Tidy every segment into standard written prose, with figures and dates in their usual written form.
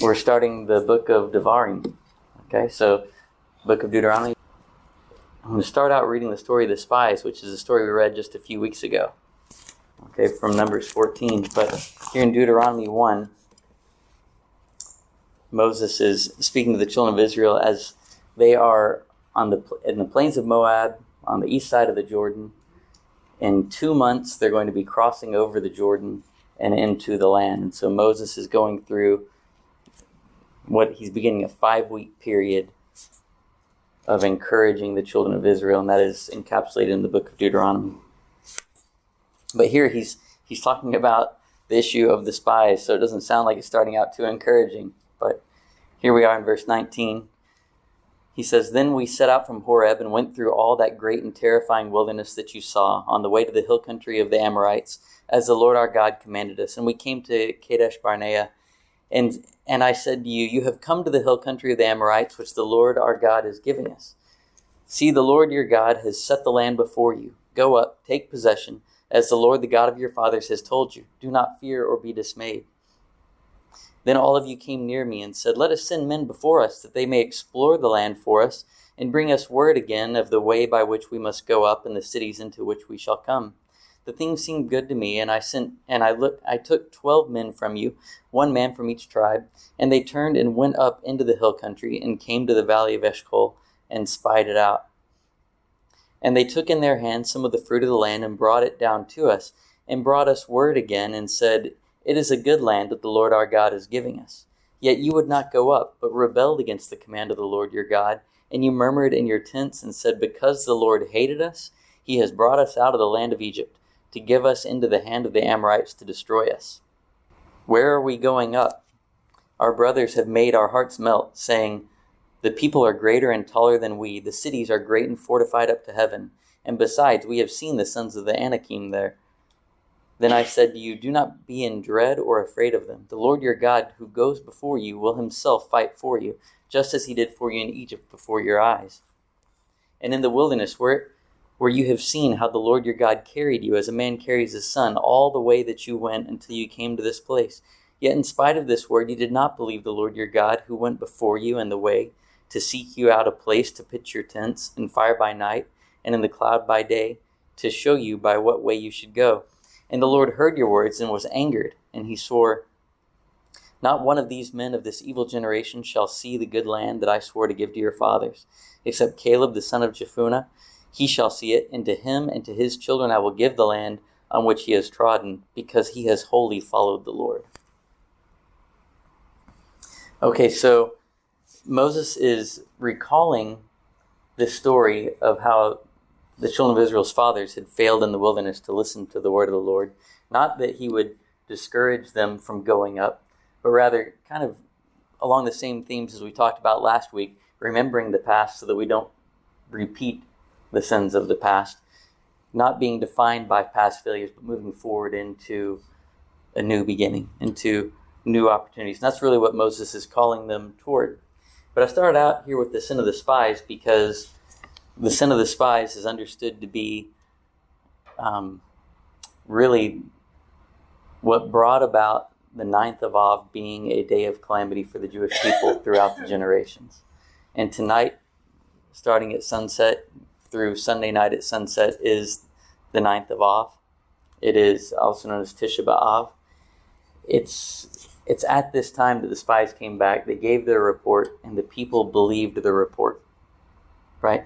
we're starting the book of Devarim. Okay, so book of Deuteronomy. I'm going to start out reading the story of the spies, which is a story we read just a few weeks ago. Okay, from Numbers 14. But here in Deuteronomy 1, Moses is speaking to the children of Israel as they are in the plains of Moab, on the east side of the Jordan. In 2 months, they're going to be crossing over the Jordan and into the land. And so Moses is going through he's beginning a 5-week period of encouraging the children of Israel, and that is encapsulated in the book of Deuteronomy. But here he's talking about the issue of the spies, so it doesn't sound like it's starting out too encouraging. But here we are in verse 19. He says, "Then we set out from Horeb and went through all that great and terrifying wilderness that you saw on the way to the hill country of the Amorites, as the Lord our God commanded us. And we came to Kadesh Barnea, and I said to you, you have come to the hill country of the Amorites, which the Lord our God is giving us. See, the Lord your God has set the land before you. Go up, take possession, as the Lord the God of your fathers has told you. Do not fear or be dismayed. Then all of you came near me and said, let us send men before us, that they may explore the land for us, and bring us word again of the way by which we must go up and the cities into which we shall come. The thing seemed good to me, and I took 12 men from you, one man from each tribe, and they turned and went up into the hill country and came to the valley of Eshcol and spied it out. And they took in their hands some of the fruit of the land and brought it down to us, and brought us word again and said, it is a good land that the Lord our God is giving us. Yet you would not go up, but rebelled against the command of the Lord your God, and you murmured in your tents and said, because the Lord hated us, he has brought us out of the land of Egypt, to give us into the hand of the Amorites to destroy us. Where are we going up? Our brothers have made our hearts melt, saying, the people are greater and taller than we, the cities are great and fortified up to heaven, and besides, we have seen the sons of the Anakim there. Then I said to you, do not be in dread or afraid of them. The Lord your God, who goes before you, will himself fight for you, just as he did for you in Egypt before your eyes. And in the wilderness, where you have seen how the Lord your God carried you, as a man carries his son, all the way that you went until you came to this place. Yet in spite of this word, you did not believe the Lord your God, who went before you in the way, to seek you out a place to pitch your tents, in fire by night, and in the cloud by day, to show you by what way you should go. And the Lord heard your words and was angered, and he swore, not one of these men of this evil generation shall see the good land that I swore to give to your fathers, except Caleb the son of Jephunneh. He shall see it, and to him and to his children I will give the land on which he has trodden, because he has wholly followed the Lord." Okay, so Moses is recalling the story of how the children of Israel's fathers had failed in the wilderness to listen to the word of the Lord. Not that he would discourage them from going up, but rather kind of along the same themes as we talked about last week, remembering the past so that we don't repeat the sins of the past, not being defined by past failures, but moving forward into a new beginning, into new opportunities. And that's really what Moses is calling them toward. But I started out here with the sin of the spies because the sin of the spies is understood to be really what brought about the 9th of Av being a day of calamity for the Jewish people throughout the generations. And tonight, starting at sunset through Sunday night at sunset, is the 9th of Av. It is also known as Tisha B'Av. It's at this time that the spies came back. They gave their report, and the people believed the report, right?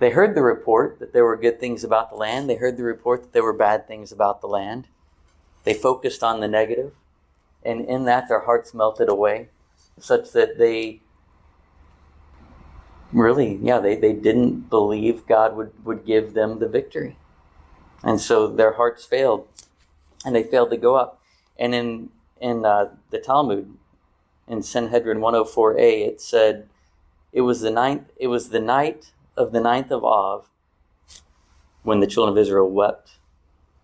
They heard the report that there were good things about the land. They heard the report that there were bad things about the land. They focused on the negative, and in that their hearts melted away, such that they really, they didn't believe God would give them the victory. And so their hearts failed, and they failed to go up. And in the Talmud, in Sanhedrin 104a, it said, it was the night of the ninth of Av when the children of Israel wept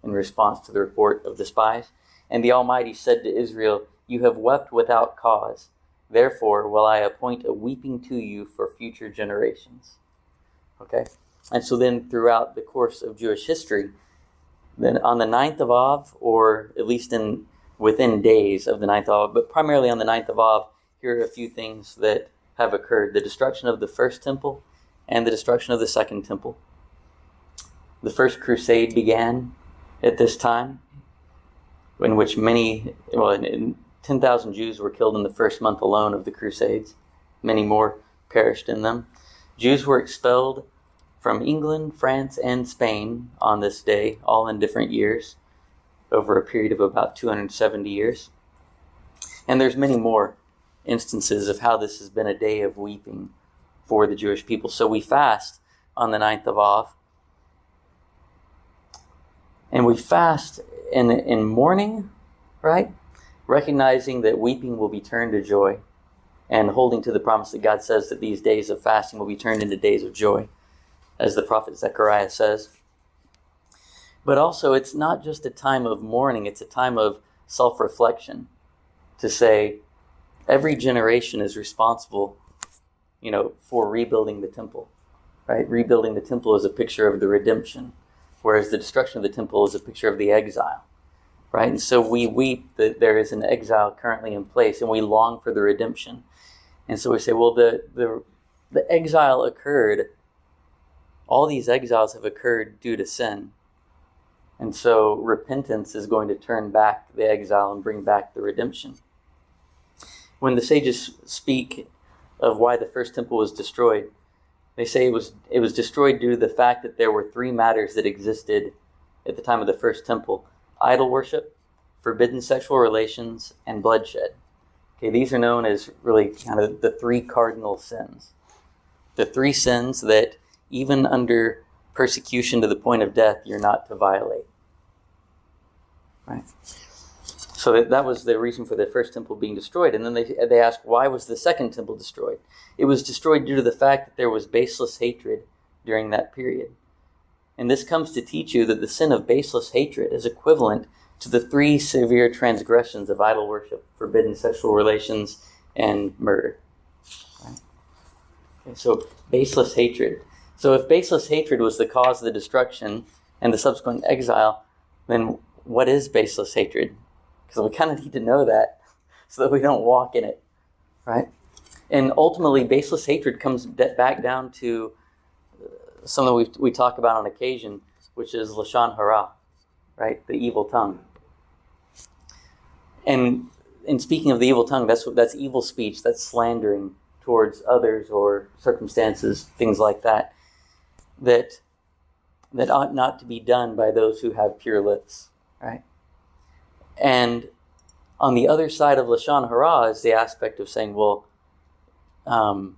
in response to the report of the spies. And the Almighty said to Israel, "You have wept without cause. Therefore will I appoint a weeping to you for future generations." Okay? And so then throughout the course of Jewish history, then on the 9th of Av, or at least within days of the 9th of Av, but primarily on the 9th of Av, here are a few things that have occurred. The destruction of the first temple and the destruction of the second temple. The first crusade began at this time, in which 10,000 Jews were killed in the first month alone of the crusades. Many more perished in them. Jews were expelled from England, France, and Spain on this day, all in different years, over a period of about 270 years. And there's many more instances of how this has been a day of weeping for the Jewish people. So we fast on the 9th of Av. And we fast in mourning, right? Recognizing that weeping will be turned to joy, and holding to the promise that God says that these days of fasting will be turned into days of joy, as the prophet Zechariah says. But also, it's not just a time of mourning, it's a time of self-reflection, to say every generation is responsible, for rebuilding the temple, right? Rebuilding the temple is a picture of the redemption, whereas the destruction of the temple is a picture of the exile, right? And so we weep that there is an exile currently in place, and we long for the redemption. And so we say, well, the exile occurred. All these exiles have occurred due to sin. And so repentance is going to turn back the exile and bring back the redemption. When the sages speak of why the first temple was destroyed, they say it was destroyed due to the fact that there were three matters that existed at the time of the first temple: idol worship, forbidden sexual relations, and bloodshed. Okay, these are known as really kind of the three cardinal sins. The three sins that even under persecution to the point of death, you're not to violate. Right? So that was the reason for the first temple being destroyed. And then they asked, why was the second temple destroyed? It was destroyed due to the fact that there was baseless hatred during that period. And this comes to teach you that the sin of baseless hatred is equivalent to the three severe transgressions of idol worship, forbidden sexual relations, and murder. Right? Okay, so baseless hatred. So if baseless hatred was the cause of the destruction and the subsequent exile, then what is baseless hatred? Because we kind of need to know that so that we don't walk in it, right? And ultimately, baseless hatred comes back down to something we talk about on occasion, which is Lashon Hara, right? The evil tongue. And in speaking of the evil tongue, that's evil speech, that's slandering towards others or circumstances, things like that. That ought not to be done by those who have pure lips, right? And on the other side of Lashon Hara is the aspect of saying, well, I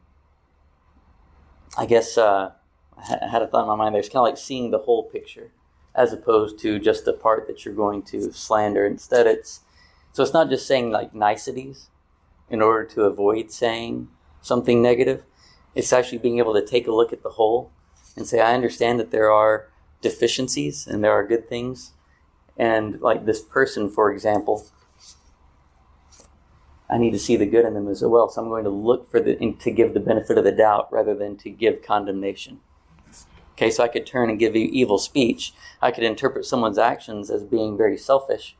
had a thought in my mind there. It's kind of like seeing the whole picture as opposed to just the part that you're going to slander. Instead, it's not just saying like niceties in order to avoid saying something negative. It's actually being able to take a look at the whole and say, I understand that there are deficiencies and there are good things. And like this person, for example, I need to see the good in them as well. So I'm going to look for to give the benefit of the doubt rather than to give condemnation. Okay, so I could turn and give evil speech. I could interpret someone's actions as being very selfish,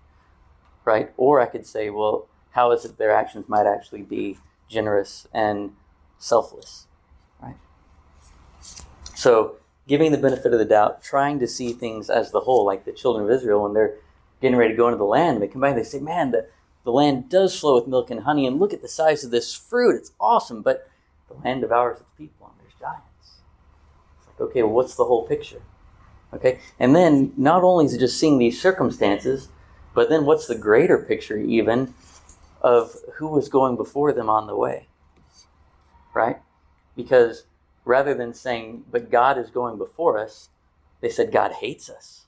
right? Or I could say, well, how is it their actions might actually be generous and selfless, right? So giving the benefit of the doubt, trying to see things as the whole, like the children of Israel, when they're getting ready to go into the land, they come back and they say, man, the land does flow with milk and honey, and look at the size of this fruit, it's awesome, but the land devours its people, and there's giants. It's like, okay, well, what's the whole picture? Okay, and then not only is it just seeing these circumstances, but then what's the greater picture even of who was going before them on the way, right? Because rather than saying, but God is going before us, they said, God hates us,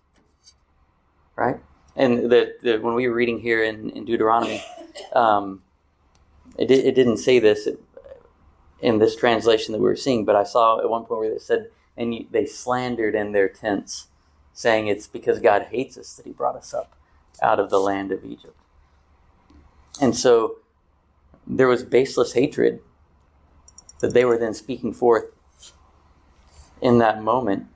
right? And when we were reading here in Deuteronomy, It didn't say this in this translation that we were seeing, but I saw at one point where they said, and they slandered in their tents, saying it's because God hates us that he brought us up out of the land of Egypt. And so there was baseless hatred that they were then speaking forth in that moment.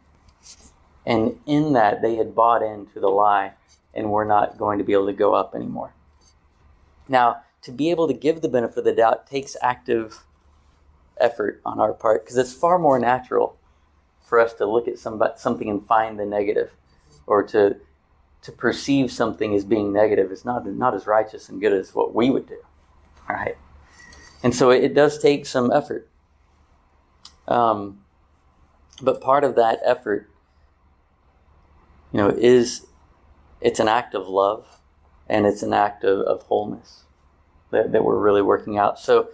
And in that, they had bought into the lie and were not going to be able to go up anymore. Now, to be able to give the benefit of the doubt takes active effort on our part, because it's far more natural for us to look at something and find the negative, or to perceive something as being negative. It's not as righteous and good as what we would do, right? And so it does take some effort. But part of that effort, it's an act of love, and it's an act of wholeness that we're really working out. So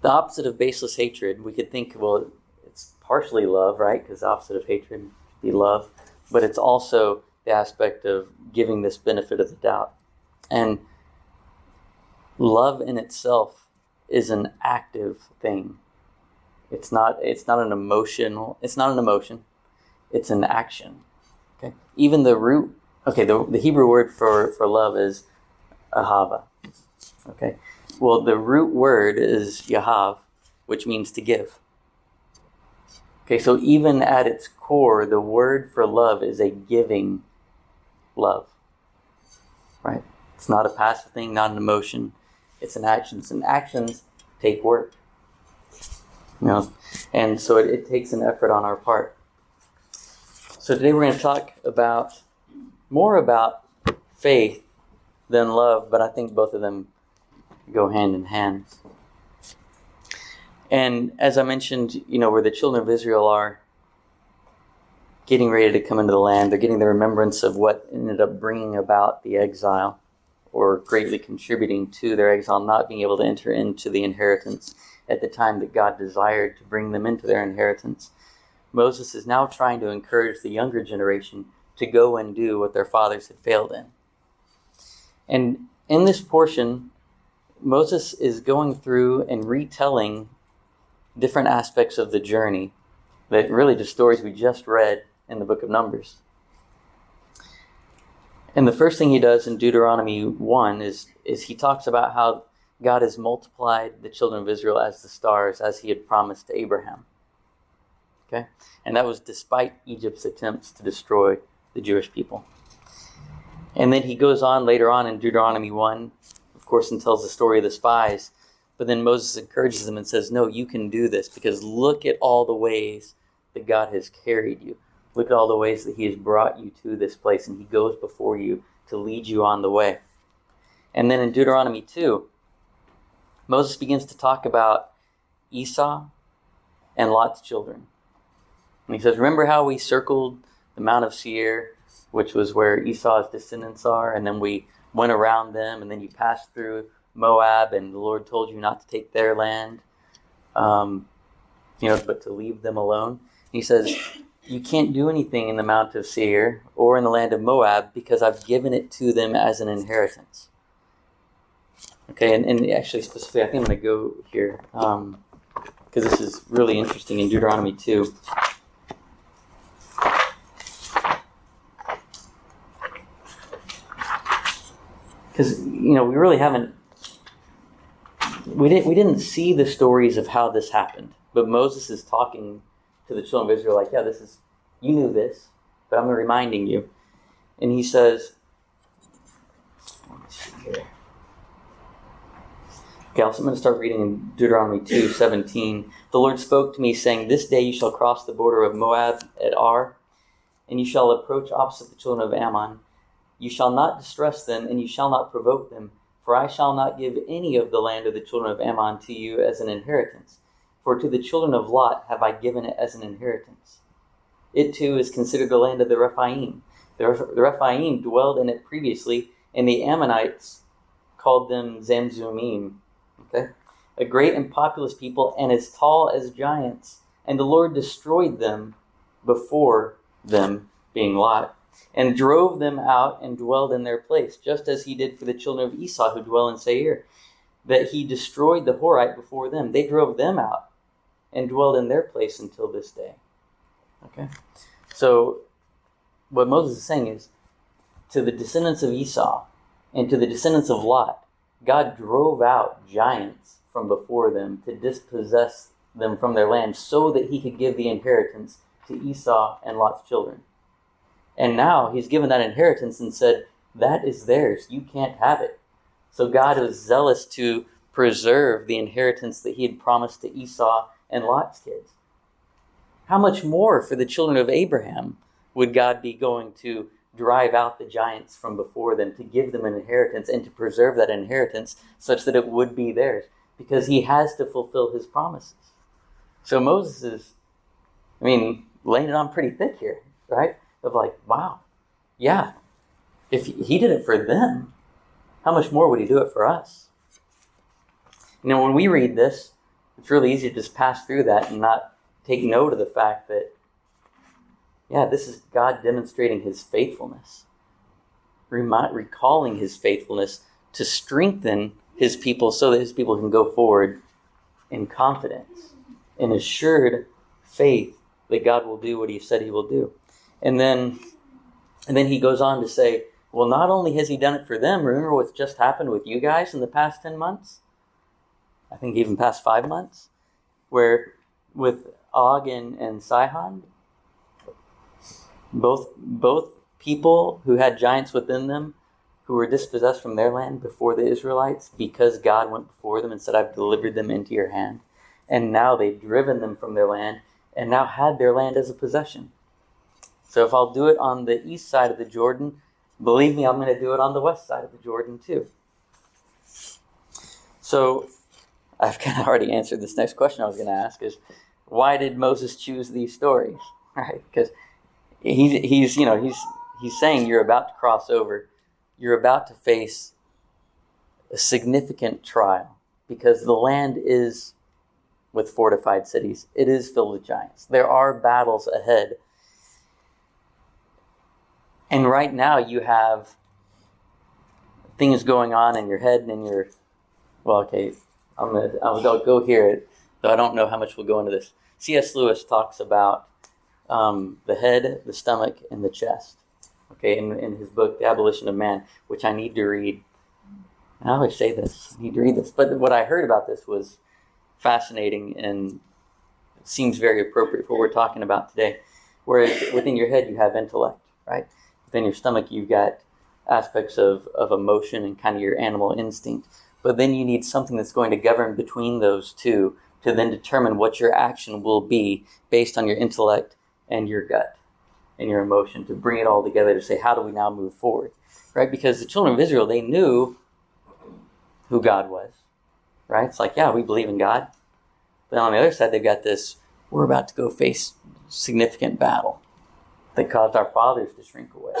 the opposite of baseless hatred, we could think, well, it's partially love, right? Because the opposite of hatred would be love. But it's also the aspect of giving this benefit of the doubt. And love in itself is an active thing. It's not an emotion. It's an action. Okay. Even the root. Okay. The Hebrew word for love is ahava. Okay. Well, the root word is yahav, which means to give. Okay. So even at its core, the word for love is a giving love. Right. It's not a passive thing, not an emotion. It's an action. And actions take work. And so it takes an effort on our part. So today we're going to talk about more about faith than love, but I think both of them go hand in hand. And as I mentioned, where the children of Israel are getting ready to come into the land, they're getting the remembrance of what ended up bringing about the exile, or greatly contributing to their exile, not being able to enter into the inheritance at the time that God desired to bring them into their inheritance. Moses is now trying to encourage the younger generation to go and do what their fathers had failed in. And in this portion, Moses is going through and retelling different aspects of the journey, that really the stories we just read in the book of Numbers. And the first thing he does in Deuteronomy 1 is he talks about how God has multiplied the children of Israel as the stars, as he had promised to Abraham. Okay? And that was despite Egypt's attempts to destroy the Jewish people. And then he goes on later on in Deuteronomy 1, of course, and tells the story of the spies. But then Moses encourages them and says, no, you can do this, because look at all the ways that God has carried you. Look at all the ways that he has brought you to this place, and he goes before you to lead you on the way. And then in Deuteronomy 2, Moses begins to talk about Esau and Lot's children. And he says, remember how we circled the Mount of Seir, which was where Esau's descendants are, and then we went around them, and then you passed through Moab, and the Lord told you not to take their land, but to leave them alone. And he says, you can't do anything in the Mount of Seir or in the land of Moab, because I've given it to them as an inheritance. Okay, and actually specifically, I think I'm going to go here, because this is really interesting in Deuteronomy 2. Because, we really haven't, we didn't see the stories of how this happened. But Moses is talking to the children of Israel like, yeah, you knew this, but I'm reminding you. And he says, let's see here. Okay, I'm going to start reading in Deuteronomy 2:17. The Lord spoke to me, saying, this day you shall cross the border of Moab at Ar, and you shall approach opposite the children of Ammon. You shall not distress them, and you shall not provoke them, for I shall not give any of the land of the children of Ammon to you as an inheritance. For to the children of Lot have I given it as an inheritance. It too is considered the land of the Rephaim. The Rephaim dwelled in it previously, and the Ammonites called them Zamzumim. Okay. A great and populous people, and as tall as giants. And the Lord destroyed them before them, being Lot, and drove them out and dwelled in their place, just as he did for the children of Esau who dwell in Seir. that he destroyed the Horite before them. They drove them out and dwelled in their place until this day. Okay? So what Moses is saying is, to the descendants of Esau and to the descendants of Lot, God drove out giants from before them to dispossess them from their land so that he could give the inheritance to Esau and Lot's children. And now he's given that inheritance and said, that is theirs. You can't have it. So God was zealous to preserve the inheritance that he had promised to Esau and Lot's kids. How much more for the children of Abraham would God be going to drive out the giants from before them, to give them an inheritance and to preserve that inheritance such that it would be theirs, because he has to fulfill his promises. So Moses is, laying it on pretty thick here, right? Of like, wow, yeah, if he did it for them, how much more would he do it for us? When we read this, it's really easy to just pass through that and not take note of the fact that, yeah, this is God demonstrating his faithfulness, recalling his faithfulness to strengthen his people so that his people can go forward in confidence, in assured faith that God will do what he said he will do. And then he goes on to say, well, not only has he done it for them, remember what's just happened with you guys in the past 10 months? I think even past 5 months, where with Og and Sihon, both people who had giants within them who were dispossessed from their land before the Israelites, because God went before them and said, I've delivered them into your hand. And now they've driven them from their land and now had their land as a possession. So if I'll do it on the east side of the Jordan, believe me, I'm going to do it on the west side of the Jordan too. So I've kind of already answered this next question I was going to ask, is why did Moses choose these stories? Right? Because he's saying you're about to cross over. You're about to face a significant trial because the land is with fortified cities. It is filled with giants. There are battles ahead. And right now you have things going on in your head and in your... Well, okay, I'll go hear it, though I don't know how much we'll go into this. C.S. Lewis talks about the head, the stomach, and the chest. Okay, in his book, The Abolition of Man, which I need to read. I always say this, I need to read this. But what I heard about this was fascinating and seems very appropriate for what we're talking about today. Whereas within your head, you have intellect, right? Within your stomach, you've got aspects of emotion and kind of your animal instinct. But then you need something that's going to govern between those two to then determine what your action will be based on your intellect and your gut and your emotion, to bring it all together to say, how do we now move forward, right? Because the children of Israel, they knew who God was, right? It's like, yeah, we believe in God. But on the other side, they've got this, we're about to go face significant battle that caused our fathers to shrink away.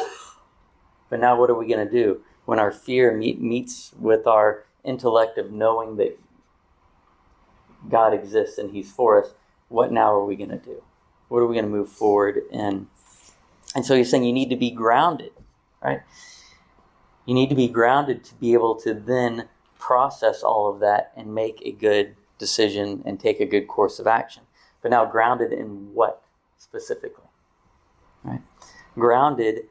But now what are we going to do when our fear meets with our intellect of knowing that God exists and he's for us? What now are we going to do? What are we going to move forward in? And so he's saying you need to be grounded, right? You need to be grounded to be able to then process all of that and make a good decision and take a good course of action. But now grounded in what specifically? Right? Grounded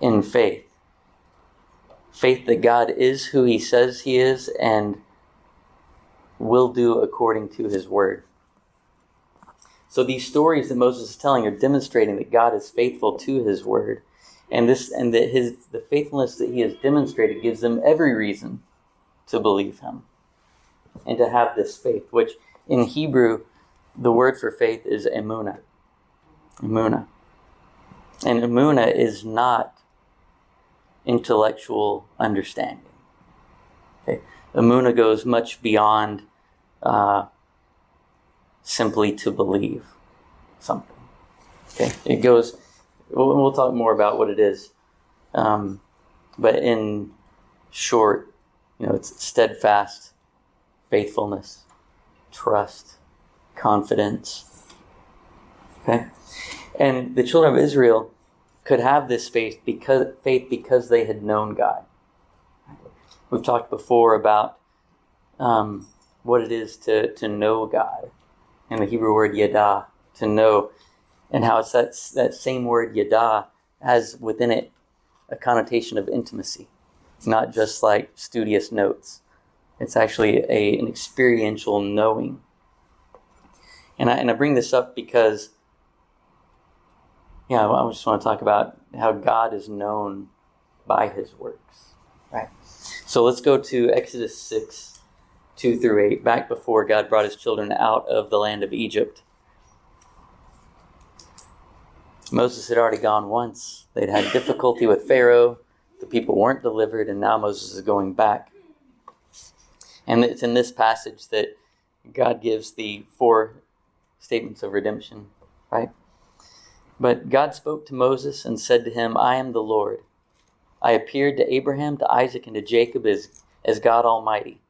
in faith. Faith that God is who he says he is and will do according to his word. So these stories that Moses is telling are demonstrating that God is faithful to his word. And that the faithfulness that he has demonstrated gives them every reason to believe him and to have this faith, which in Hebrew, the word for faith is emunah. Emunah. And emunah is not intellectual understanding. Okay? Emunah goes much beyond simply to believe something. Okay, it goes. We'll talk more about what it is, but in short, it's steadfast, faithfulness, trust, confidence. Okay, and the children of Israel could have this faith because they had known God. We've talked before about what it is to know God, and the Hebrew word yada, to know, and how it's that same word yada has within it a connotation of intimacy. It's not just like studious notes. It's actually an experiential knowing. And I bring this up because, yeah, I just want to talk about how God is known by his works. Right. So let's go to Exodus 6, 2-8, back before God brought his children out of the land of Egypt. Moses had already gone once. They'd had difficulty with Pharaoh. The people weren't delivered, and now Moses is going back. And it's in this passage that God gives the four statements of redemption, right? But God spoke to Moses and said to him, I am the Lord. I appeared to Abraham, to Isaac, and to Jacob as God Almighty.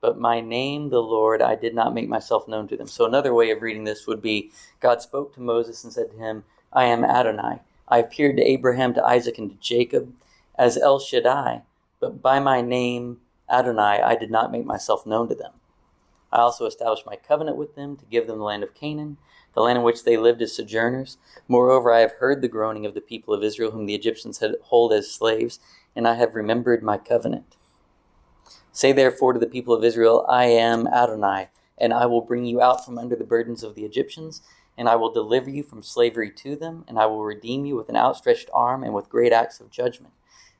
But my name, the Lord, I did not make myself known to them. So another way of reading this would be, God spoke to Moses and said to him, I am Adonai. I appeared to Abraham, to Isaac, and to Jacob as El Shaddai. But by my name, Adonai, I did not make myself known to them. I also established my covenant with them to give them the land of Canaan, the land in which they lived as sojourners. Moreover, I have heard the groaning of the people of Israel, whom the Egyptians had hold as slaves, and I have remembered my covenant. Say therefore to the people of Israel, I am Adonai, and I will bring you out from under the burdens of the Egyptians, and I will deliver you from slavery to them, and I will redeem you with an outstretched arm and with great acts of judgment.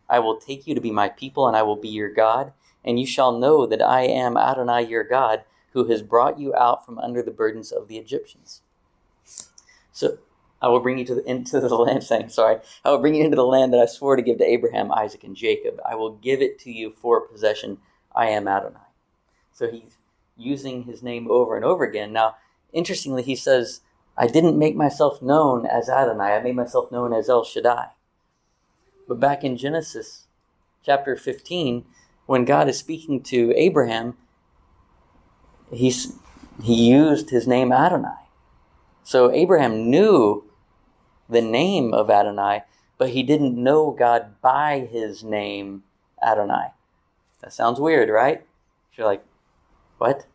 I will take you to be my people, and I will be your God, and you shall know that I am Adonai your God, who has brought you out from under the burdens of the Egyptians. So I will bring you I will bring you into the land that I swore to give to Abraham, Isaac, and Jacob. I will give it to you for possession. I am Adonai. So he's using his name over and over again. Now, interestingly, he says, I didn't make myself known as Adonai. I made myself known as El Shaddai. But back in Genesis chapter 15, when God is speaking to Abraham, he used his name Adonai. So Abraham knew the name of Adonai, but he didn't know God by his name Adonai. That sounds weird, right? You're like, what?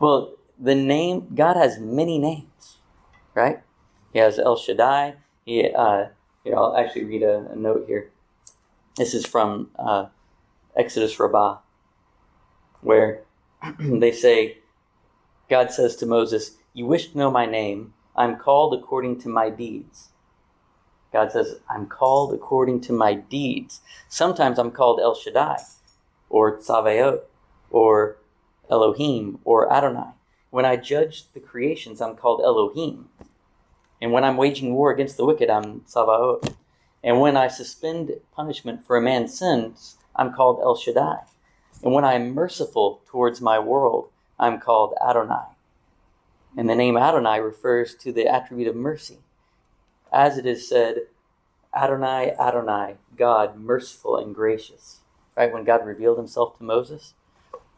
Well, the name, God has many names, right? He has El Shaddai. Here, I'll actually read a note here. This is from Exodus Rabbah, where they say, God says to Moses, you wish to know my name. I'm called according to my deeds. God says, I'm called according to my deeds. Sometimes I'm called El Shaddai, or Tzavayot, or Elohim, or Adonai. When I judge the creations, I'm called Elohim. And when I'm waging war against the wicked, I'm Tzavayot. And when I suspend punishment for a man's sins, I'm called El Shaddai. And when I am merciful towards my world, I'm called Adonai. And the name Adonai refers to the attribute of mercy. As it is said, Adonai, Adonai, God, merciful and gracious. Right? When God revealed himself to Moses,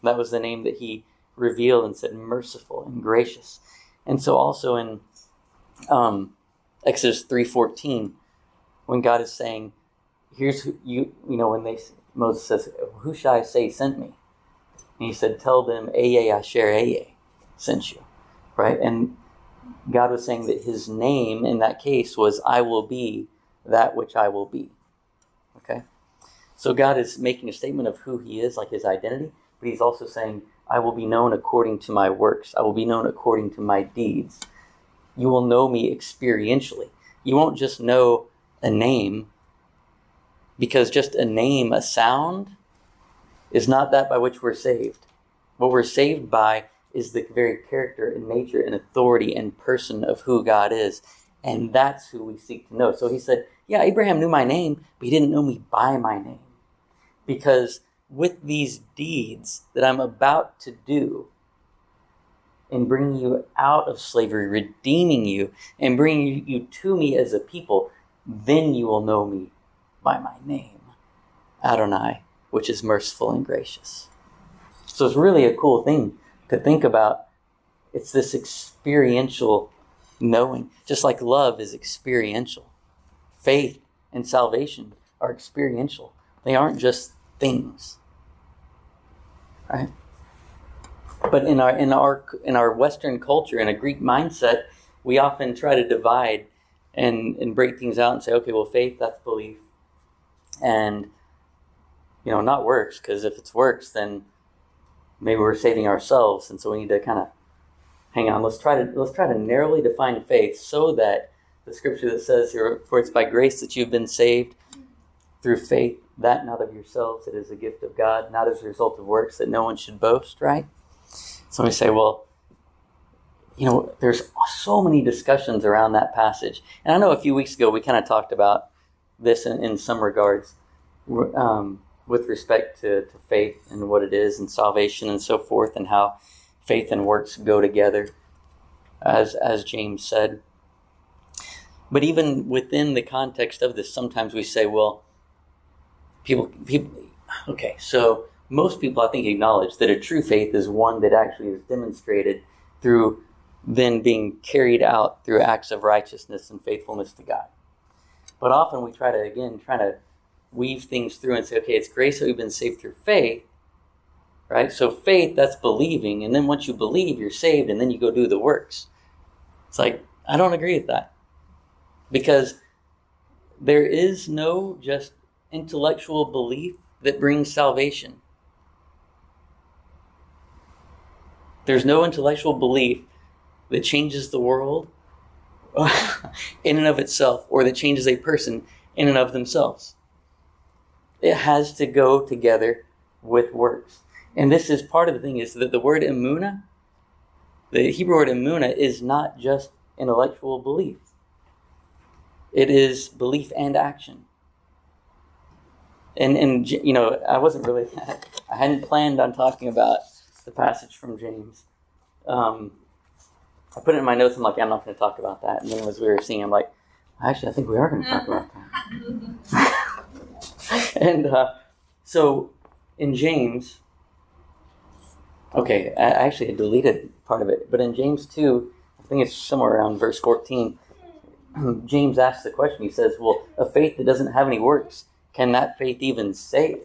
that was the name that he revealed and said, merciful and gracious. And so also in Exodus 3:14, when God is saying, here's who you know, when they say, Moses says, who shall I say sent me? And he said, tell them, Eye Asher Eye sent you, right? And God was saying that his name in that case was, I will be that which I will be, okay? So God is making a statement of who he is, like his identity, but he's also saying, I will be known according to my works. I will be known according to my deeds. You will know me experientially. You won't just know a name, because just a name, a sound, is not that by which we're saved. What we're saved by is the very character and nature and authority and person of who God is. And that's who we seek to know. So he said, yeah, Abraham knew my name, but he didn't know me by my name. Because with these deeds that I'm about to do in bringing you out of slavery, redeeming you, and bringing you to me as a people, then you will know me by my name, Adonai, which is merciful and gracious. So it's really a cool thing to think about. It's this experiential knowing, just like love is experiential. Faith and salvation are experiential. They aren't just things, right? But in our Western culture, in a Greek mindset, we often try to divide and break things out and say, okay, well, faith, that's belief, and not works, because if it's works, then maybe we're saving ourselves, and so we need to kind of hang on. Let's try to narrowly define faith so that the scripture that says here, for it's by grace that you've been saved through faith, that not of yourselves, it is a gift of God, not as a result of works, that no one should boast, right? So we say, well, there's so many discussions around that passage. And I know a few weeks ago we kind of talked about this in some regards with respect to faith and what it is and salvation and so forth, and how faith and works go together, as James said. But even within the context of this, sometimes we say, well, people, okay, so most people, I think, acknowledge that a true faith is one that actually is demonstrated through then being carried out through acts of righteousness and faithfulness to God. But often we try to weave things through and say, okay, it's grace that we've been saved through faith, right? So faith, that's believing, and then once you believe, you're saved, and then you go do the works. It's like, I don't agree with that, because there is no just intellectual belief that brings salvation. There's no intellectual belief that changes the world in and of itself, or that changes a person in and of themselves. It has to go together with works. And this is part of the thing, is that the word emunah, the Hebrew word emunah, is not just intellectual belief. It is belief and action. And I wasn't really, I hadn't planned on talking about the passage from James. I put it in my notes. I'm like, I'm not going to talk about that. And then as we were seeing, I'm like, actually, I think we are going to talk about that. And so in James, okay, I actually had deleted part of it. But in James 2, I think it's somewhere around verse 14, James asks the question. He says, well, a faith that doesn't have any works, can that faith even save?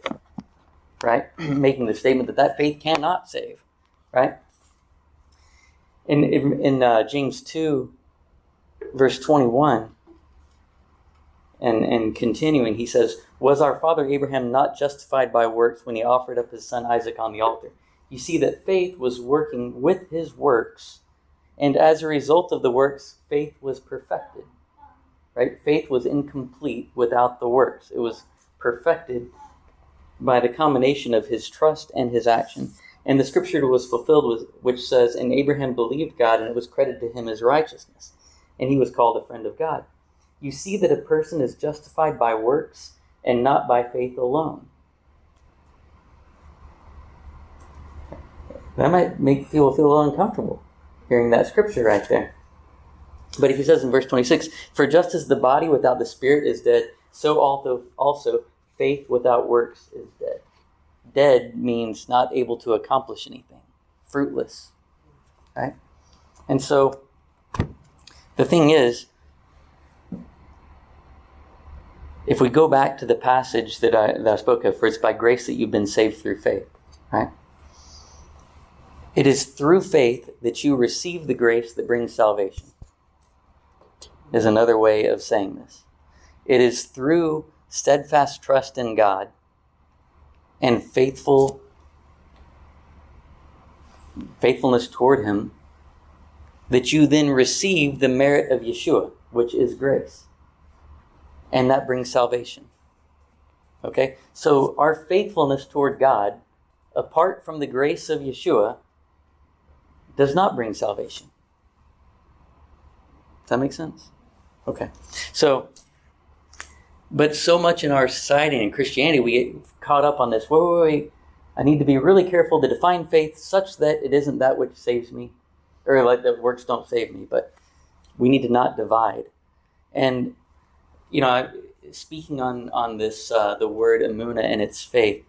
Right? Making the statement that faith cannot save. Right? In James 2, verse 21, and continuing, he says, was our father Abraham not justified by works when he offered up his son Isaac on the altar? You see that faith was working with his works, and as a result of the works, faith was perfected. Right? Faith was incomplete without the works. It was perfected by the combination of his trust and his action. And the scripture was fulfilled, which says, and Abraham believed God, and it was credited to him as righteousness, and he was called a friend of God. You see that a person is justified by works and not by faith alone. That might make people feel a little uncomfortable, hearing that scripture right there. But if he says in verse 26, for just as the body without the spirit is dead, so also faith without works is dead. Dead means not able to accomplish anything, fruitless, right? And so the thing is, if we go back to the passage that I spoke of, for it's by grace that you've been saved through faith, right? It is through faith that you receive the grace that brings salvation, is another way of saying this. It is through steadfast trust in God and faithfulness toward him that you then receive the merit of Yeshua, which is grace. And that brings salvation. Okay? So our faithfulness toward God, apart from the grace of Yeshua, does not bring salvation. Does that make sense? Okay. So, but so much in our society and in Christianity, we get caught up on this. Wait. I need to be really careful to define faith such that it isn't that which saves me, or like the works don't save me, but we need to not divide. And, speaking on this, the word emunah and its faith,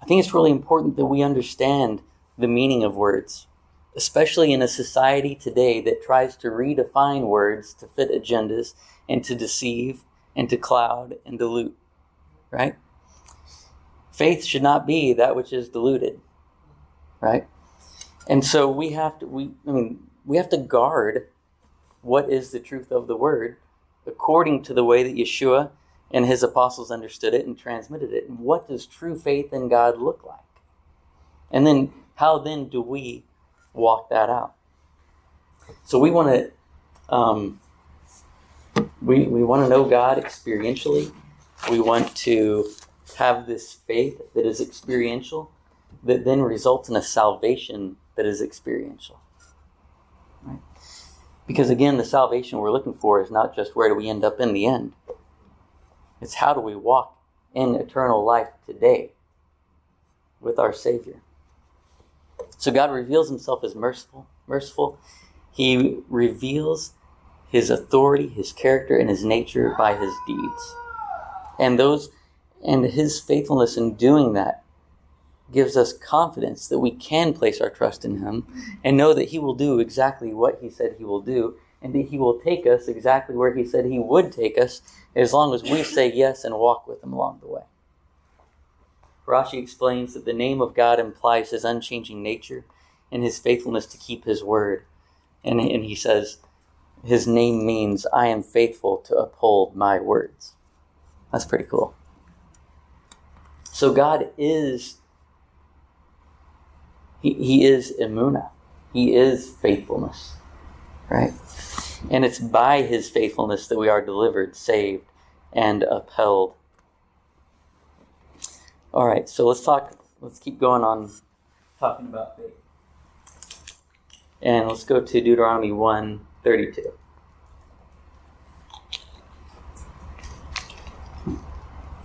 I think it's really important that we understand the meaning of words, especially in a society today that tries to redefine words to fit agendas and to deceive and to cloud and dilute, right? faith should not be that which is diluted, right? And so we have to, we have to guard what is the truth of the word according to the way that Yeshua and his apostles understood it and transmitted it. And what does true faith in God look like? And then how then do we walk that out? So we want to we want to know God experientially. We want to have this faith that is experiential, that then results in a salvation that is experiential. Right? Because again, the salvation we're looking for is not just where do we end up in the end. It's how do we walk in eternal life today with our Savior. So God reveals himself as merciful. He reveals his authority, his character, and his nature by his deeds. And his faithfulness in doing that gives us confidence that we can place our trust in him and know that he will do exactly what he said he will do, and that he will take us exactly where he said he would take us, as long as we say yes and walk with him along the way. Rashi explains that the name of God implies his unchanging nature and his faithfulness to keep his word. And he says, his name means, I am faithful to uphold my words. That's pretty cool. So God is, he is emunah. He is faithfulness, right? And it's by his faithfulness that we are delivered, saved, and upheld. All right, so let's keep going on talking about faith. And let's go to Deuteronomy 1:32.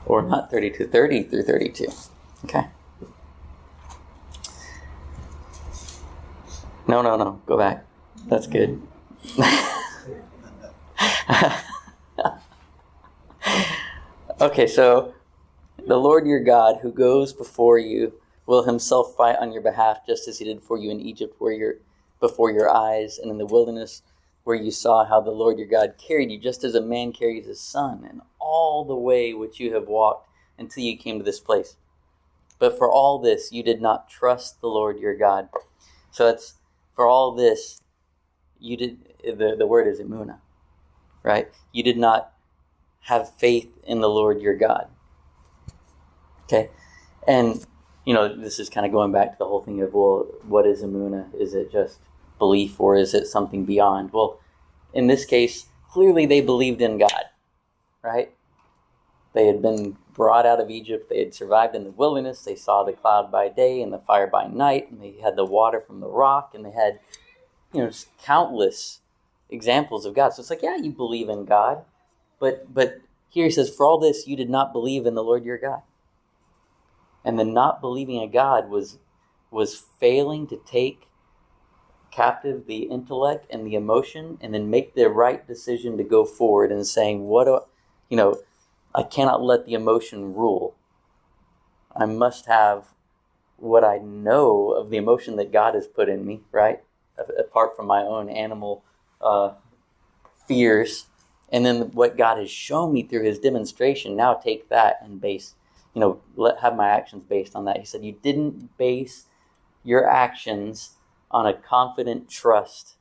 Or not 32, 30 through 32. Okay. No, go back. That's good. Okay, so the Lord your God who goes before you will himself fight on your behalf, just as he did for you in Egypt before your eyes, and in the wilderness where you saw how the Lord your God carried you, just as a man carries his son, and all the way which you have walked until you came to this place. But for all this, you did not trust the Lord your God. So that's, for all this, you did, the word is emunah, right? You did not have faith in the Lord your God. Okay, and you know, this is kind of going back to the whole thing of, well, what is emunah? Is it just belief, or is it something beyond? Well, in this case, clearly they believed in God, right? They had been brought out of Egypt. They had survived in the wilderness. They saw the cloud by day and the fire by night, and they had the water from the rock, and they had, you know, just countless examples of God. So it's like, yeah, you believe in God, but here he says, for all this, you did not believe in the Lord your God. And the not believing of God was failing to take captive the intellect and the emotion, and then make the right decision to go forward and saying, I cannot let the emotion rule. I must have what I know of the emotion that God has put in me, right? Apart from my own animal fears, and then what God has shown me through his demonstration, now take that and base, have my actions based on that. He said, you didn't base your actions on a confident trust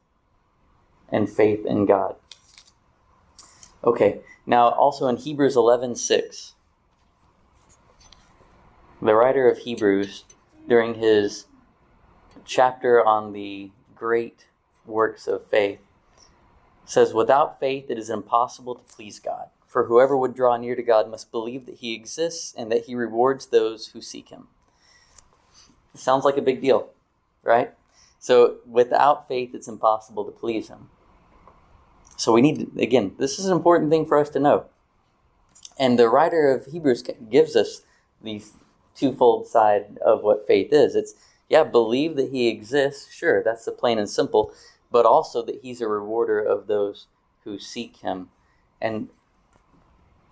and faith in God. Okay, now also in Hebrews 11:6, the writer of Hebrews, during his chapter on the great works of faith, says, without faith it is impossible to please God. For whoever would draw near to God must believe that he exists and that he rewards those who seek him. Sounds like a big deal, right? So without faith, it's impossible to please him. So we need to, again, this is an important thing for us to know. And the writer of Hebrews gives us the twofold side of what faith is. It's, yeah, believe that he exists. Sure, that's the plain and simple. But also that he's a rewarder of those who seek him. And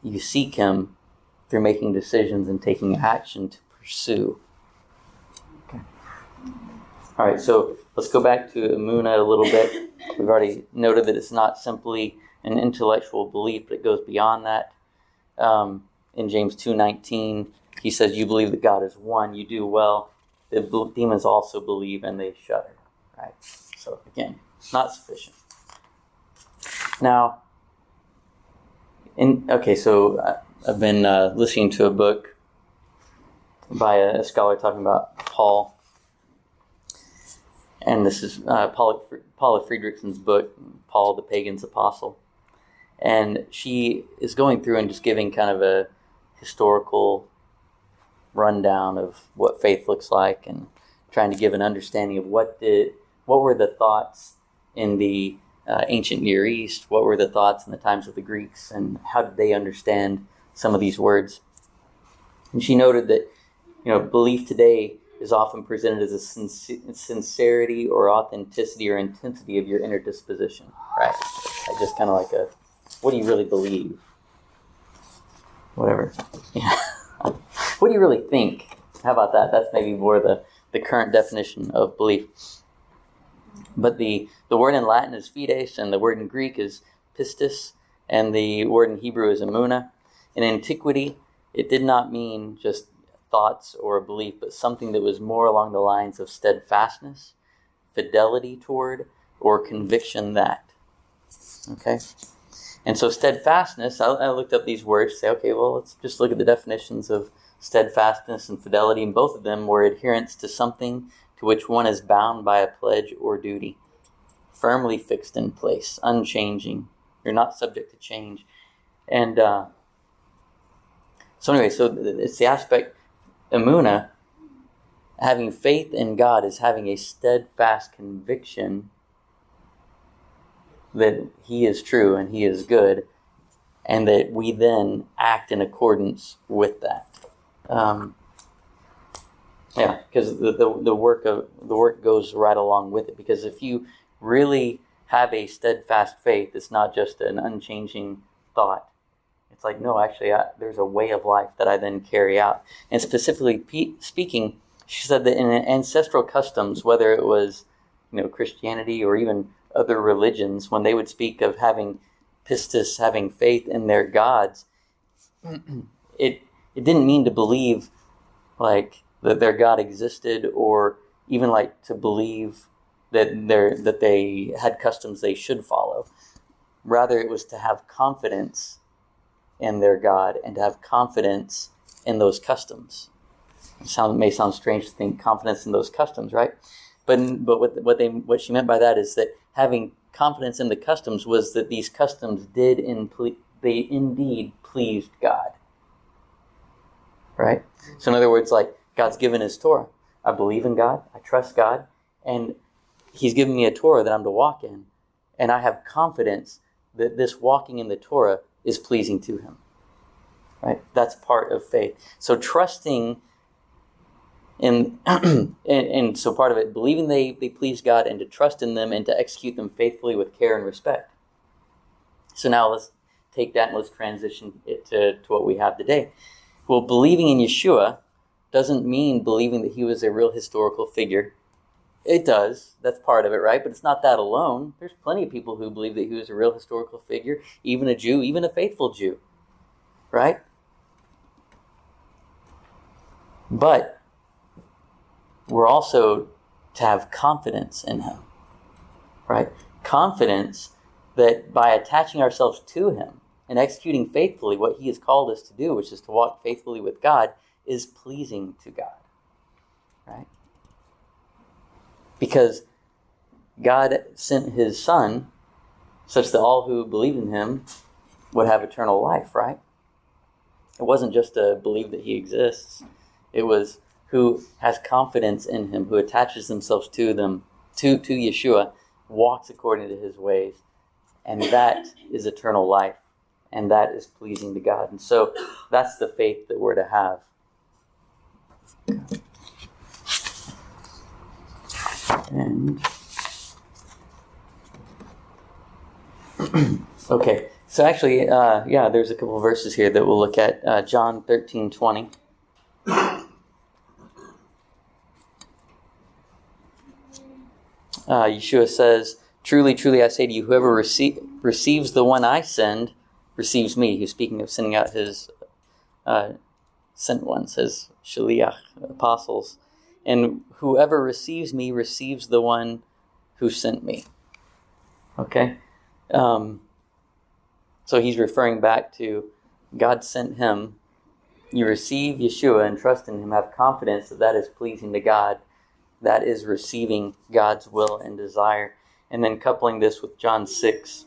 you seek him through making decisions and taking action to pursue. Okay. All right, so let's go back to emunah a little bit. We've already noted that it's not simply an intellectual belief, but it goes beyond that. In James 2:19, He says, you believe that God is one, you do well. The demons also believe and they shudder. Right? So again, not sufficient. Now, so I've been listening to a book by a scholar talking about Paul. And this is Paula Friedrichson's book, Paul, the Pagan's Apostle. And she is going through and just giving kind of a historical rundown of what faith looks like and trying to give an understanding of what were the thoughts in the ancient Near East, what were the thoughts in the times of the Greeks, and how did they understand some of these words. And she noted that, belief today is often presented as a sincerity or authenticity or intensity of your inner disposition, right? Just kind of like what do you really believe? Whatever. Yeah. What do you really think? How about that? That's maybe more the current definition of belief. But the word in Latin is fides, and the word in Greek is pistis, and the word in Hebrew is emunah. In antiquity, it did not mean just thoughts or belief, but something that was more along the lines of steadfastness, fidelity toward, or conviction that. Okay? And so steadfastness, I looked up these words to say, okay, well, let's just look at the definitions of steadfastness and fidelity, and both of them were adherence to something to which one is bound by a pledge or duty, firmly fixed in place, unchanging. You're not subject to change. And so it's the aspect, emunah, having faith in God is having a steadfast conviction that He is true and He is good, and that we then act in accordance with that. Because the work goes right along with it. Because if you really have a steadfast faith, it's not just an unchanging thought. It's like, no, actually, there's a way of life that I then carry out. And specifically speaking, she said that in ancestral customs, whether it was Christianity or even other religions, when they would speak of having pistis, having faith in their gods, it didn't mean to believe like that their God existed, or even like to believe that they had customs they should follow. Rather, it was to have confidence in their God and to have confidence in those customs. It may sound strange to think confidence in those customs, right? But what she meant by that is that having confidence in the customs was that these customs indeed pleased God, right? So in other words, like God's given His Torah. I believe in God. I trust God, and He's given me a Torah that I'm to walk in, and I have confidence that this walking in the Torah is pleasing to Him, right? That's part of faith. So trusting. And so part of it, believing they please God, and to trust in them and to execute them faithfully with care and respect. So now let's take that and let's transition it to what we have today. Well, believing in Yeshua doesn't mean believing that He was a real historical figure. It does. That's part of it, right? But it's not that alone. There's plenty of people who believe that He was a real historical figure, even a Jew, even a faithful Jew, right? But we're also to have confidence in Him, right? Confidence that by attaching ourselves to Him and executing faithfully what He has called us to do, which is to walk faithfully with God, is pleasing to God, right? Because God sent His Son such that all who believe in Him would have eternal life, right? It wasn't just to believe that He exists. It was who has confidence in Him, who attaches themselves to Yeshua, walks according to His ways, and that is eternal life, and that is pleasing to God. And so that's the faith that we're to have. And okay, so actually, there's a couple of verses here that we'll look at. John 13:20. Yeshua says, "Truly, truly, I say to you, whoever receives the one I send, receives me." He's speaking of sending out his sent ones, his shaliach, apostles. And whoever receives me receives the one who sent me. Okay? So he's referring back to God sent him. You receive Yeshua and trust in him. Have confidence that that is pleasing to God. That is receiving God's will and desire. And then coupling this with John 6,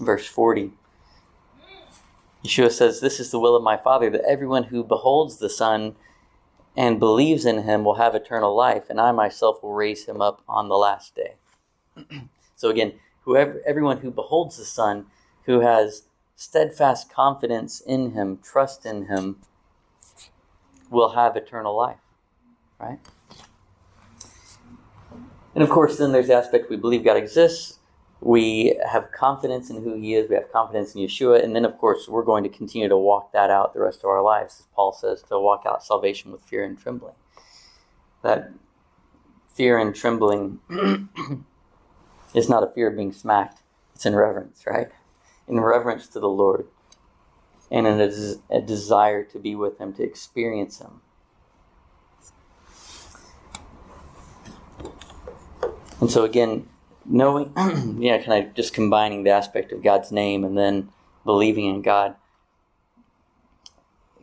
verse 40. Yeshua says, "This is the will of my Father, that everyone who beholds the Son and believes in him will have eternal life, and I myself will raise him up on the last day." So again, everyone who beholds the Son, who has steadfast confidence in him, trust in him, will have eternal life, right? And of course, then there's the aspect we believe God exists. We have confidence in who he is. We have confidence in Yeshua. And then, of course, we're going to continue to walk that out the rest of our lives, as Paul says, to walk out salvation with fear and trembling. That fear and trembling is not a fear of being smacked. It's in reverence, right? In reverence to the Lord. And in a desire to be with him, to experience him. And so again, knowing, kind of just combining the aspect of God's name and then believing in God,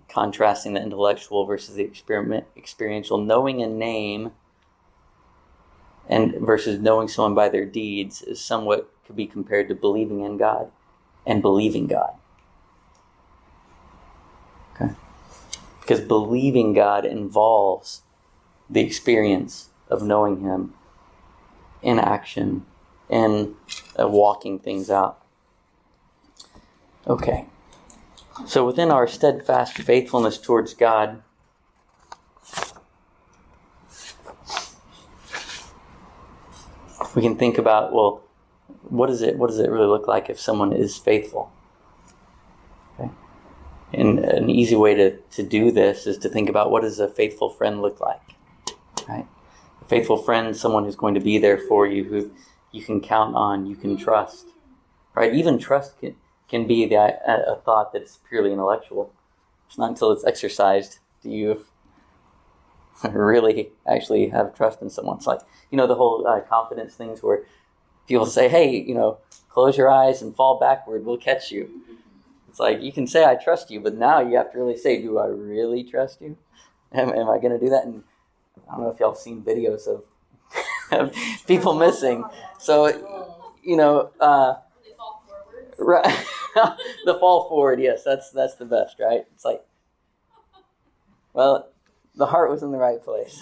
contrasting the intellectual versus the experiential, knowing a name and versus knowing someone by their deeds is somewhat could be compared to believing in God and believing God. Okay? Because believing God involves the experience of knowing him in action, and walking things out. Okay. So within our steadfast faithfulness towards God, we can think about, well, what does it really look like if someone is faithful? Okay. And an easy way to do this is to think about, what does a faithful friend look like? Right? A faithful friend, someone who's going to be there for you, who you can count on, you can trust, right? Even trust can be a thought that's purely intellectual. It's not until it's exercised do you really actually have trust in someone. It's like, the whole confidence things where people say, hey, close your eyes and fall backward, we'll catch you. It's like, you can say, I trust you, but now you have to really say, do I really trust you? Am I going to do that? And I don't know if y'all have seen videos of people missing. So, they fall forward. Right. The fall forward, yes, that's the best, right? It's like, well, the heart was in the right place.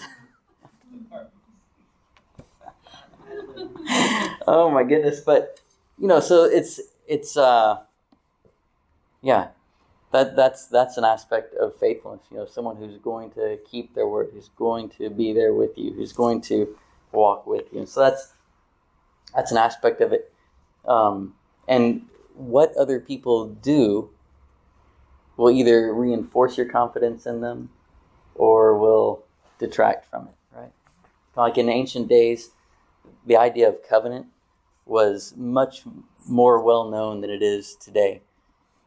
Oh my goodness, but so it's That's an aspect of faithfulness, someone who's going to keep their word, who's going to be there with you, who's going to walk with you. And so that's an aspect of it. And what other people do will either reinforce your confidence in them or will detract from it, right? Like in ancient days, the idea of covenant was much more well known than it is today.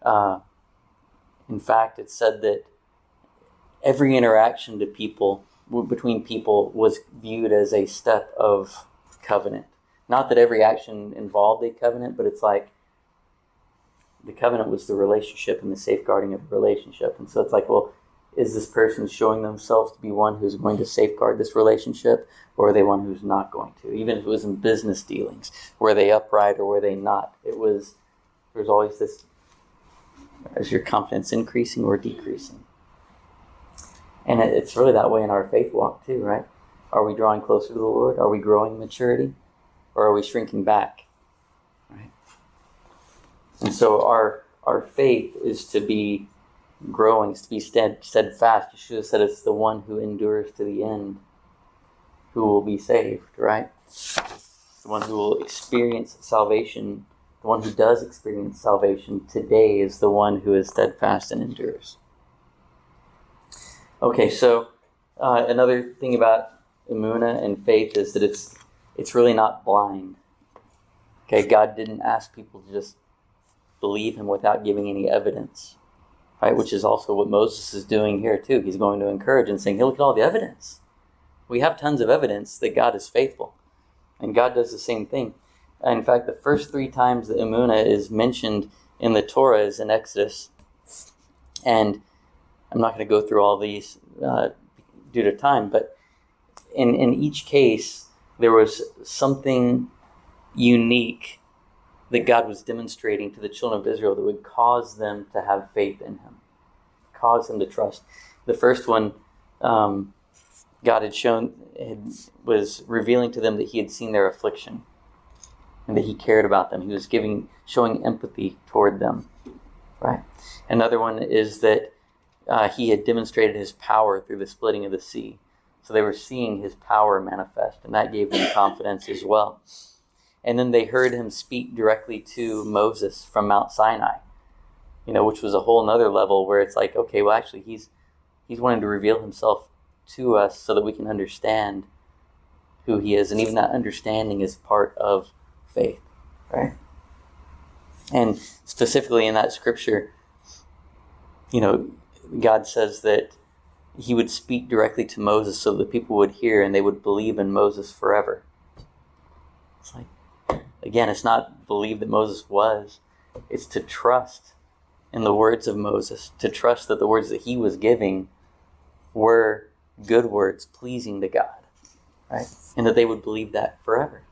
In fact, it's said that every interaction between people was viewed as a step of covenant. Not that every action involved a covenant, but it's like the covenant was the relationship and the safeguarding of the relationship. And so it's like, well, is this person showing themselves to be one who's going to safeguard this relationship, or are they one who's not going to? Even if it was in business dealings, were they upright or were they not? There's always this. Is your confidence increasing or decreasing? And it's really that way in our faith walk too, right? Are we drawing closer to the Lord? Are we growing maturity? Or are we shrinking back? Right? And so our faith is to be growing, is to be steadfast. Yeshua said it's the one who endures to the end who will be saved, right? The one who will experience salvation. The one who does experience salvation today is the one who is steadfast and endures. Okay, so another thing about emunah and faith is that it's really not blind. Okay, God didn't ask people to just believe him without giving any evidence. right? Which is also what Moses is doing here too. He's going to encourage and saying, hey, look at all the evidence. We have tons of evidence that God is faithful. And God does the same thing. In fact, the first three times that emunah is mentioned in the Torah is in Exodus. And I'm not going to go through all these due to time, but in each case, there was something unique that God was demonstrating to the children of Israel that would cause them to have faith in him, cause them to trust. The first one, God had shown, was revealing to them that he had seen their affliction and that he cared about them. He was showing empathy toward them, right? Another one is that he had demonstrated his power through the splitting of the sea. So they were seeing his power manifest, and that gave them confidence as well. And then they heard him speak directly to Moses from Mount Sinai, which was a whole nother level where it's like, okay, well, actually, he's wanting to reveal himself to us so that we can understand who he is. And even that understanding is part of faith, right? And specifically in that scripture, God says that he would speak directly to Moses so that people would hear and they would believe in Moses forever. It's like, again, it's not believe that Moses was. It's to trust in the words of Moses, to trust that the words that he was giving were good words, pleasing to God, right? And that they would believe that forever.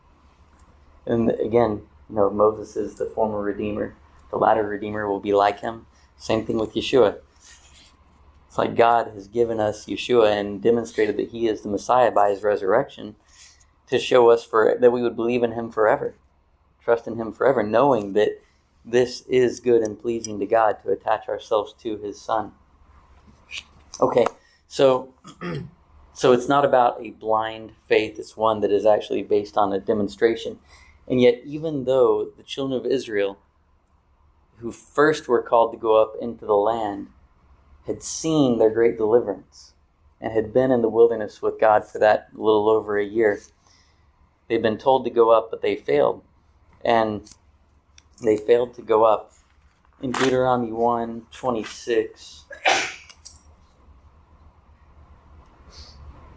And again, Moses is the former Redeemer. The latter Redeemer will be like him. Same thing with Yeshua. It's like God has given us Yeshua and demonstrated that he is the Messiah by his resurrection to show us that we would believe in him forever, trust in him forever, knowing that this is good and pleasing to God, to attach ourselves to his Son. Okay, so it's not about a blind faith. It's one that is actually based on a demonstration. And yet, even though the children of Israel, who first were called to go up into the land, had seen their great deliverance and had been in the wilderness with God for that little over a year, they'd been told to go up, but they failed. And they failed to go up. In Deuteronomy 1:26,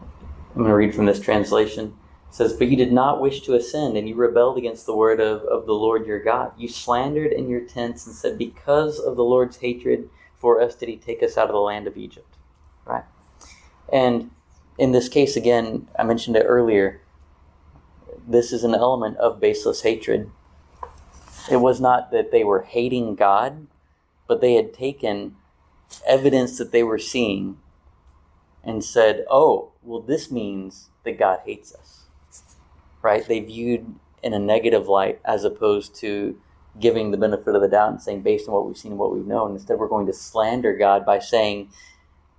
I'm going to read from this translation. It says, "But you did not wish to ascend, and you rebelled against the word of the Lord your God. You slandered in your tents and said, 'Because of the Lord's hatred for us did he take us out of the land of Egypt.'" Right? And in this case, again, I mentioned it earlier, this is an element of baseless hatred. It was not that they were hating God, but they had taken evidence that they were seeing and said, oh, well, this means that God hates us, right? They viewed in a negative light as opposed to giving the benefit of the doubt and saying, based on what we've seen and what we've known, instead we're going to slander God by saying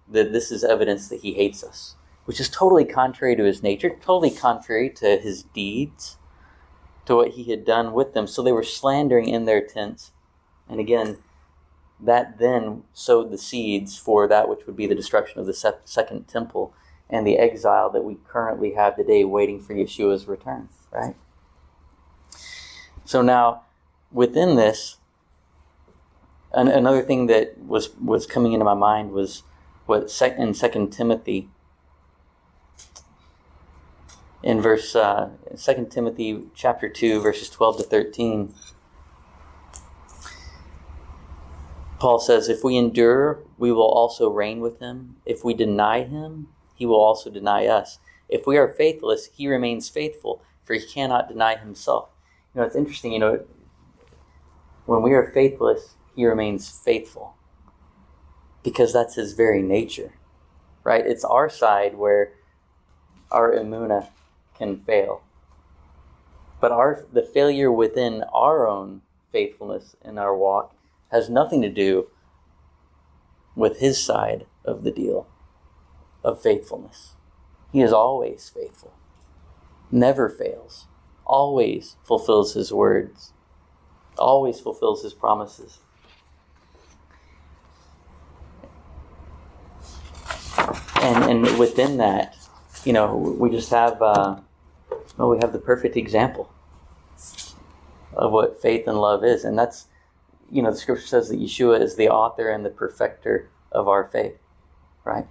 that this is evidence that he hates us, which is totally contrary to his nature, totally contrary to his deeds, to what he had done with them. So they were slandering in their tents. And again, that then sowed the seeds for that which would be the destruction of the second temple and the exile that we currently have today waiting for Yeshua's return, right? So now, within this, another thing that was coming into my mind was what in 2 Timothy, in 2 Timothy chapter 2, verses 12 to 13, Paul says, "If we endure, we will also reign with him. If we deny him, he will also deny us. If we are faithless, he remains faithful, for he cannot deny himself." It's interesting, when we are faithless, he remains faithful, because that's his very nature, right? It's our side where our emunah can fail. But the failure within our own faithfulness in our walk has nothing to do with his side of the deal of faithfulness. He is always faithful, never fails, always fulfills his words, always fulfills his promises. And within that, we just have we have the perfect example of what faith and love is, and that's you know, the scripture says that Yeshua is the author and the perfecter of our faith, right?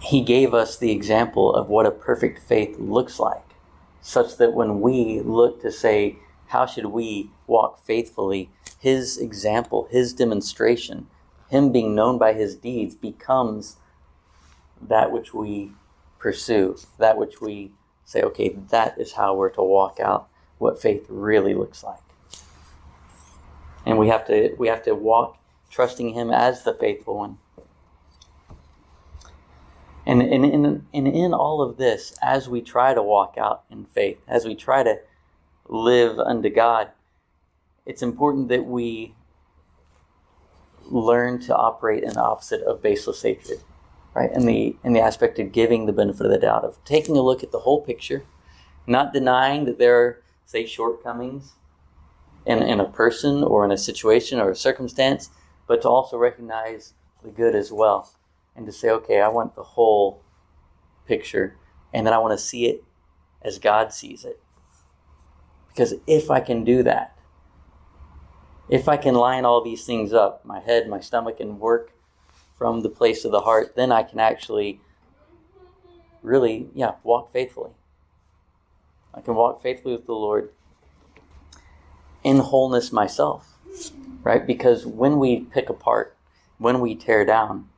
He gave us the example of what a perfect faith looks like, such that when we look to say, how should we walk faithfully, his example, his demonstration, him being known by his deeds becomes that which we pursue, that which we say, okay, that is how we're to walk out what faith really looks like. And we have to walk trusting him as the faithful one. And in all of this, as we try to walk out in faith, as we try to live unto God, it's important that we learn to operate in the opposite of baseless hatred, right? In the aspect of giving the benefit of the doubt, of taking a look at the whole picture, not denying that there are, say, shortcomings in a person or in a situation or a circumstance, but to also recognize the good as well. And to say, okay, I want the whole picture, and then I want to see it as God sees it. Because if I can do that, if I can line all these things up, my head, my stomach, and work from the place of the heart, then I can actually really, walk faithfully. I can walk faithfully with the Lord in wholeness myself, right? Because when we pick apart, when we tear down,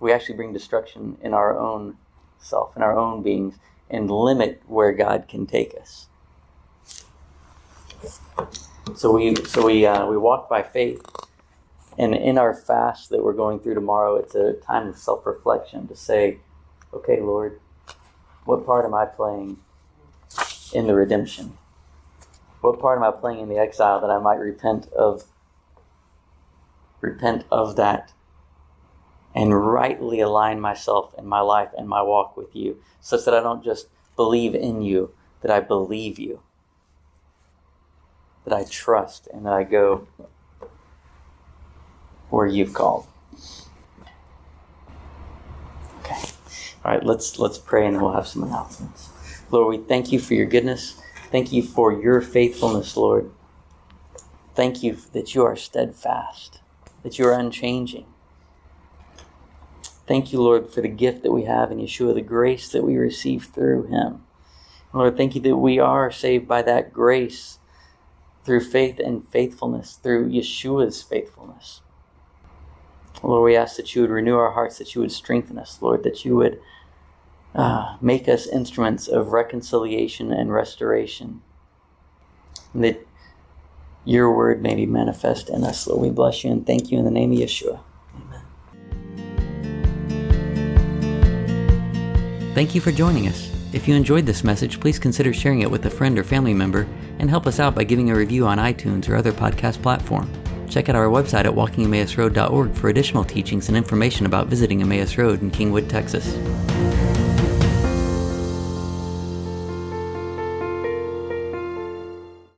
we actually bring destruction in our own self, in our own beings, and limit where God can take us. So we walk by faith, and in our fast that we're going through tomorrow, it's a time of self-reflection to say, okay, Lord, what part am I playing in the redemption? What part am I playing in the exile that I might repent of that? And rightly align myself and my life and my walk with you, such that I don't just believe in you, that I believe you, that I trust, and that I go where you've called. Okay. All right, let's pray, and then we'll have some announcements. Lord, we thank you for your goodness. Thank you for your faithfulness, Lord. Thank you that you are steadfast, that you are unchanging. Thank you, Lord, for the gift that we have in Yeshua, the grace that we receive through him. Lord, thank you that we are saved by that grace through faith and faithfulness, through Yeshua's faithfulness. Lord, we ask that you would renew our hearts, that you would strengthen us, Lord, that you would make us instruments of reconciliation and restoration, and that your word may be manifest in us. Lord, we bless you and thank you in the name of Yeshua. Amen. Thank you for joining us. If you enjoyed this message, please consider sharing it with a friend or family member, and help us out by giving a review on iTunes or other podcast platform. Check out our website at walkingemmausroad.org for additional teachings and information about visiting Emmaus Road in Kingwood, Texas.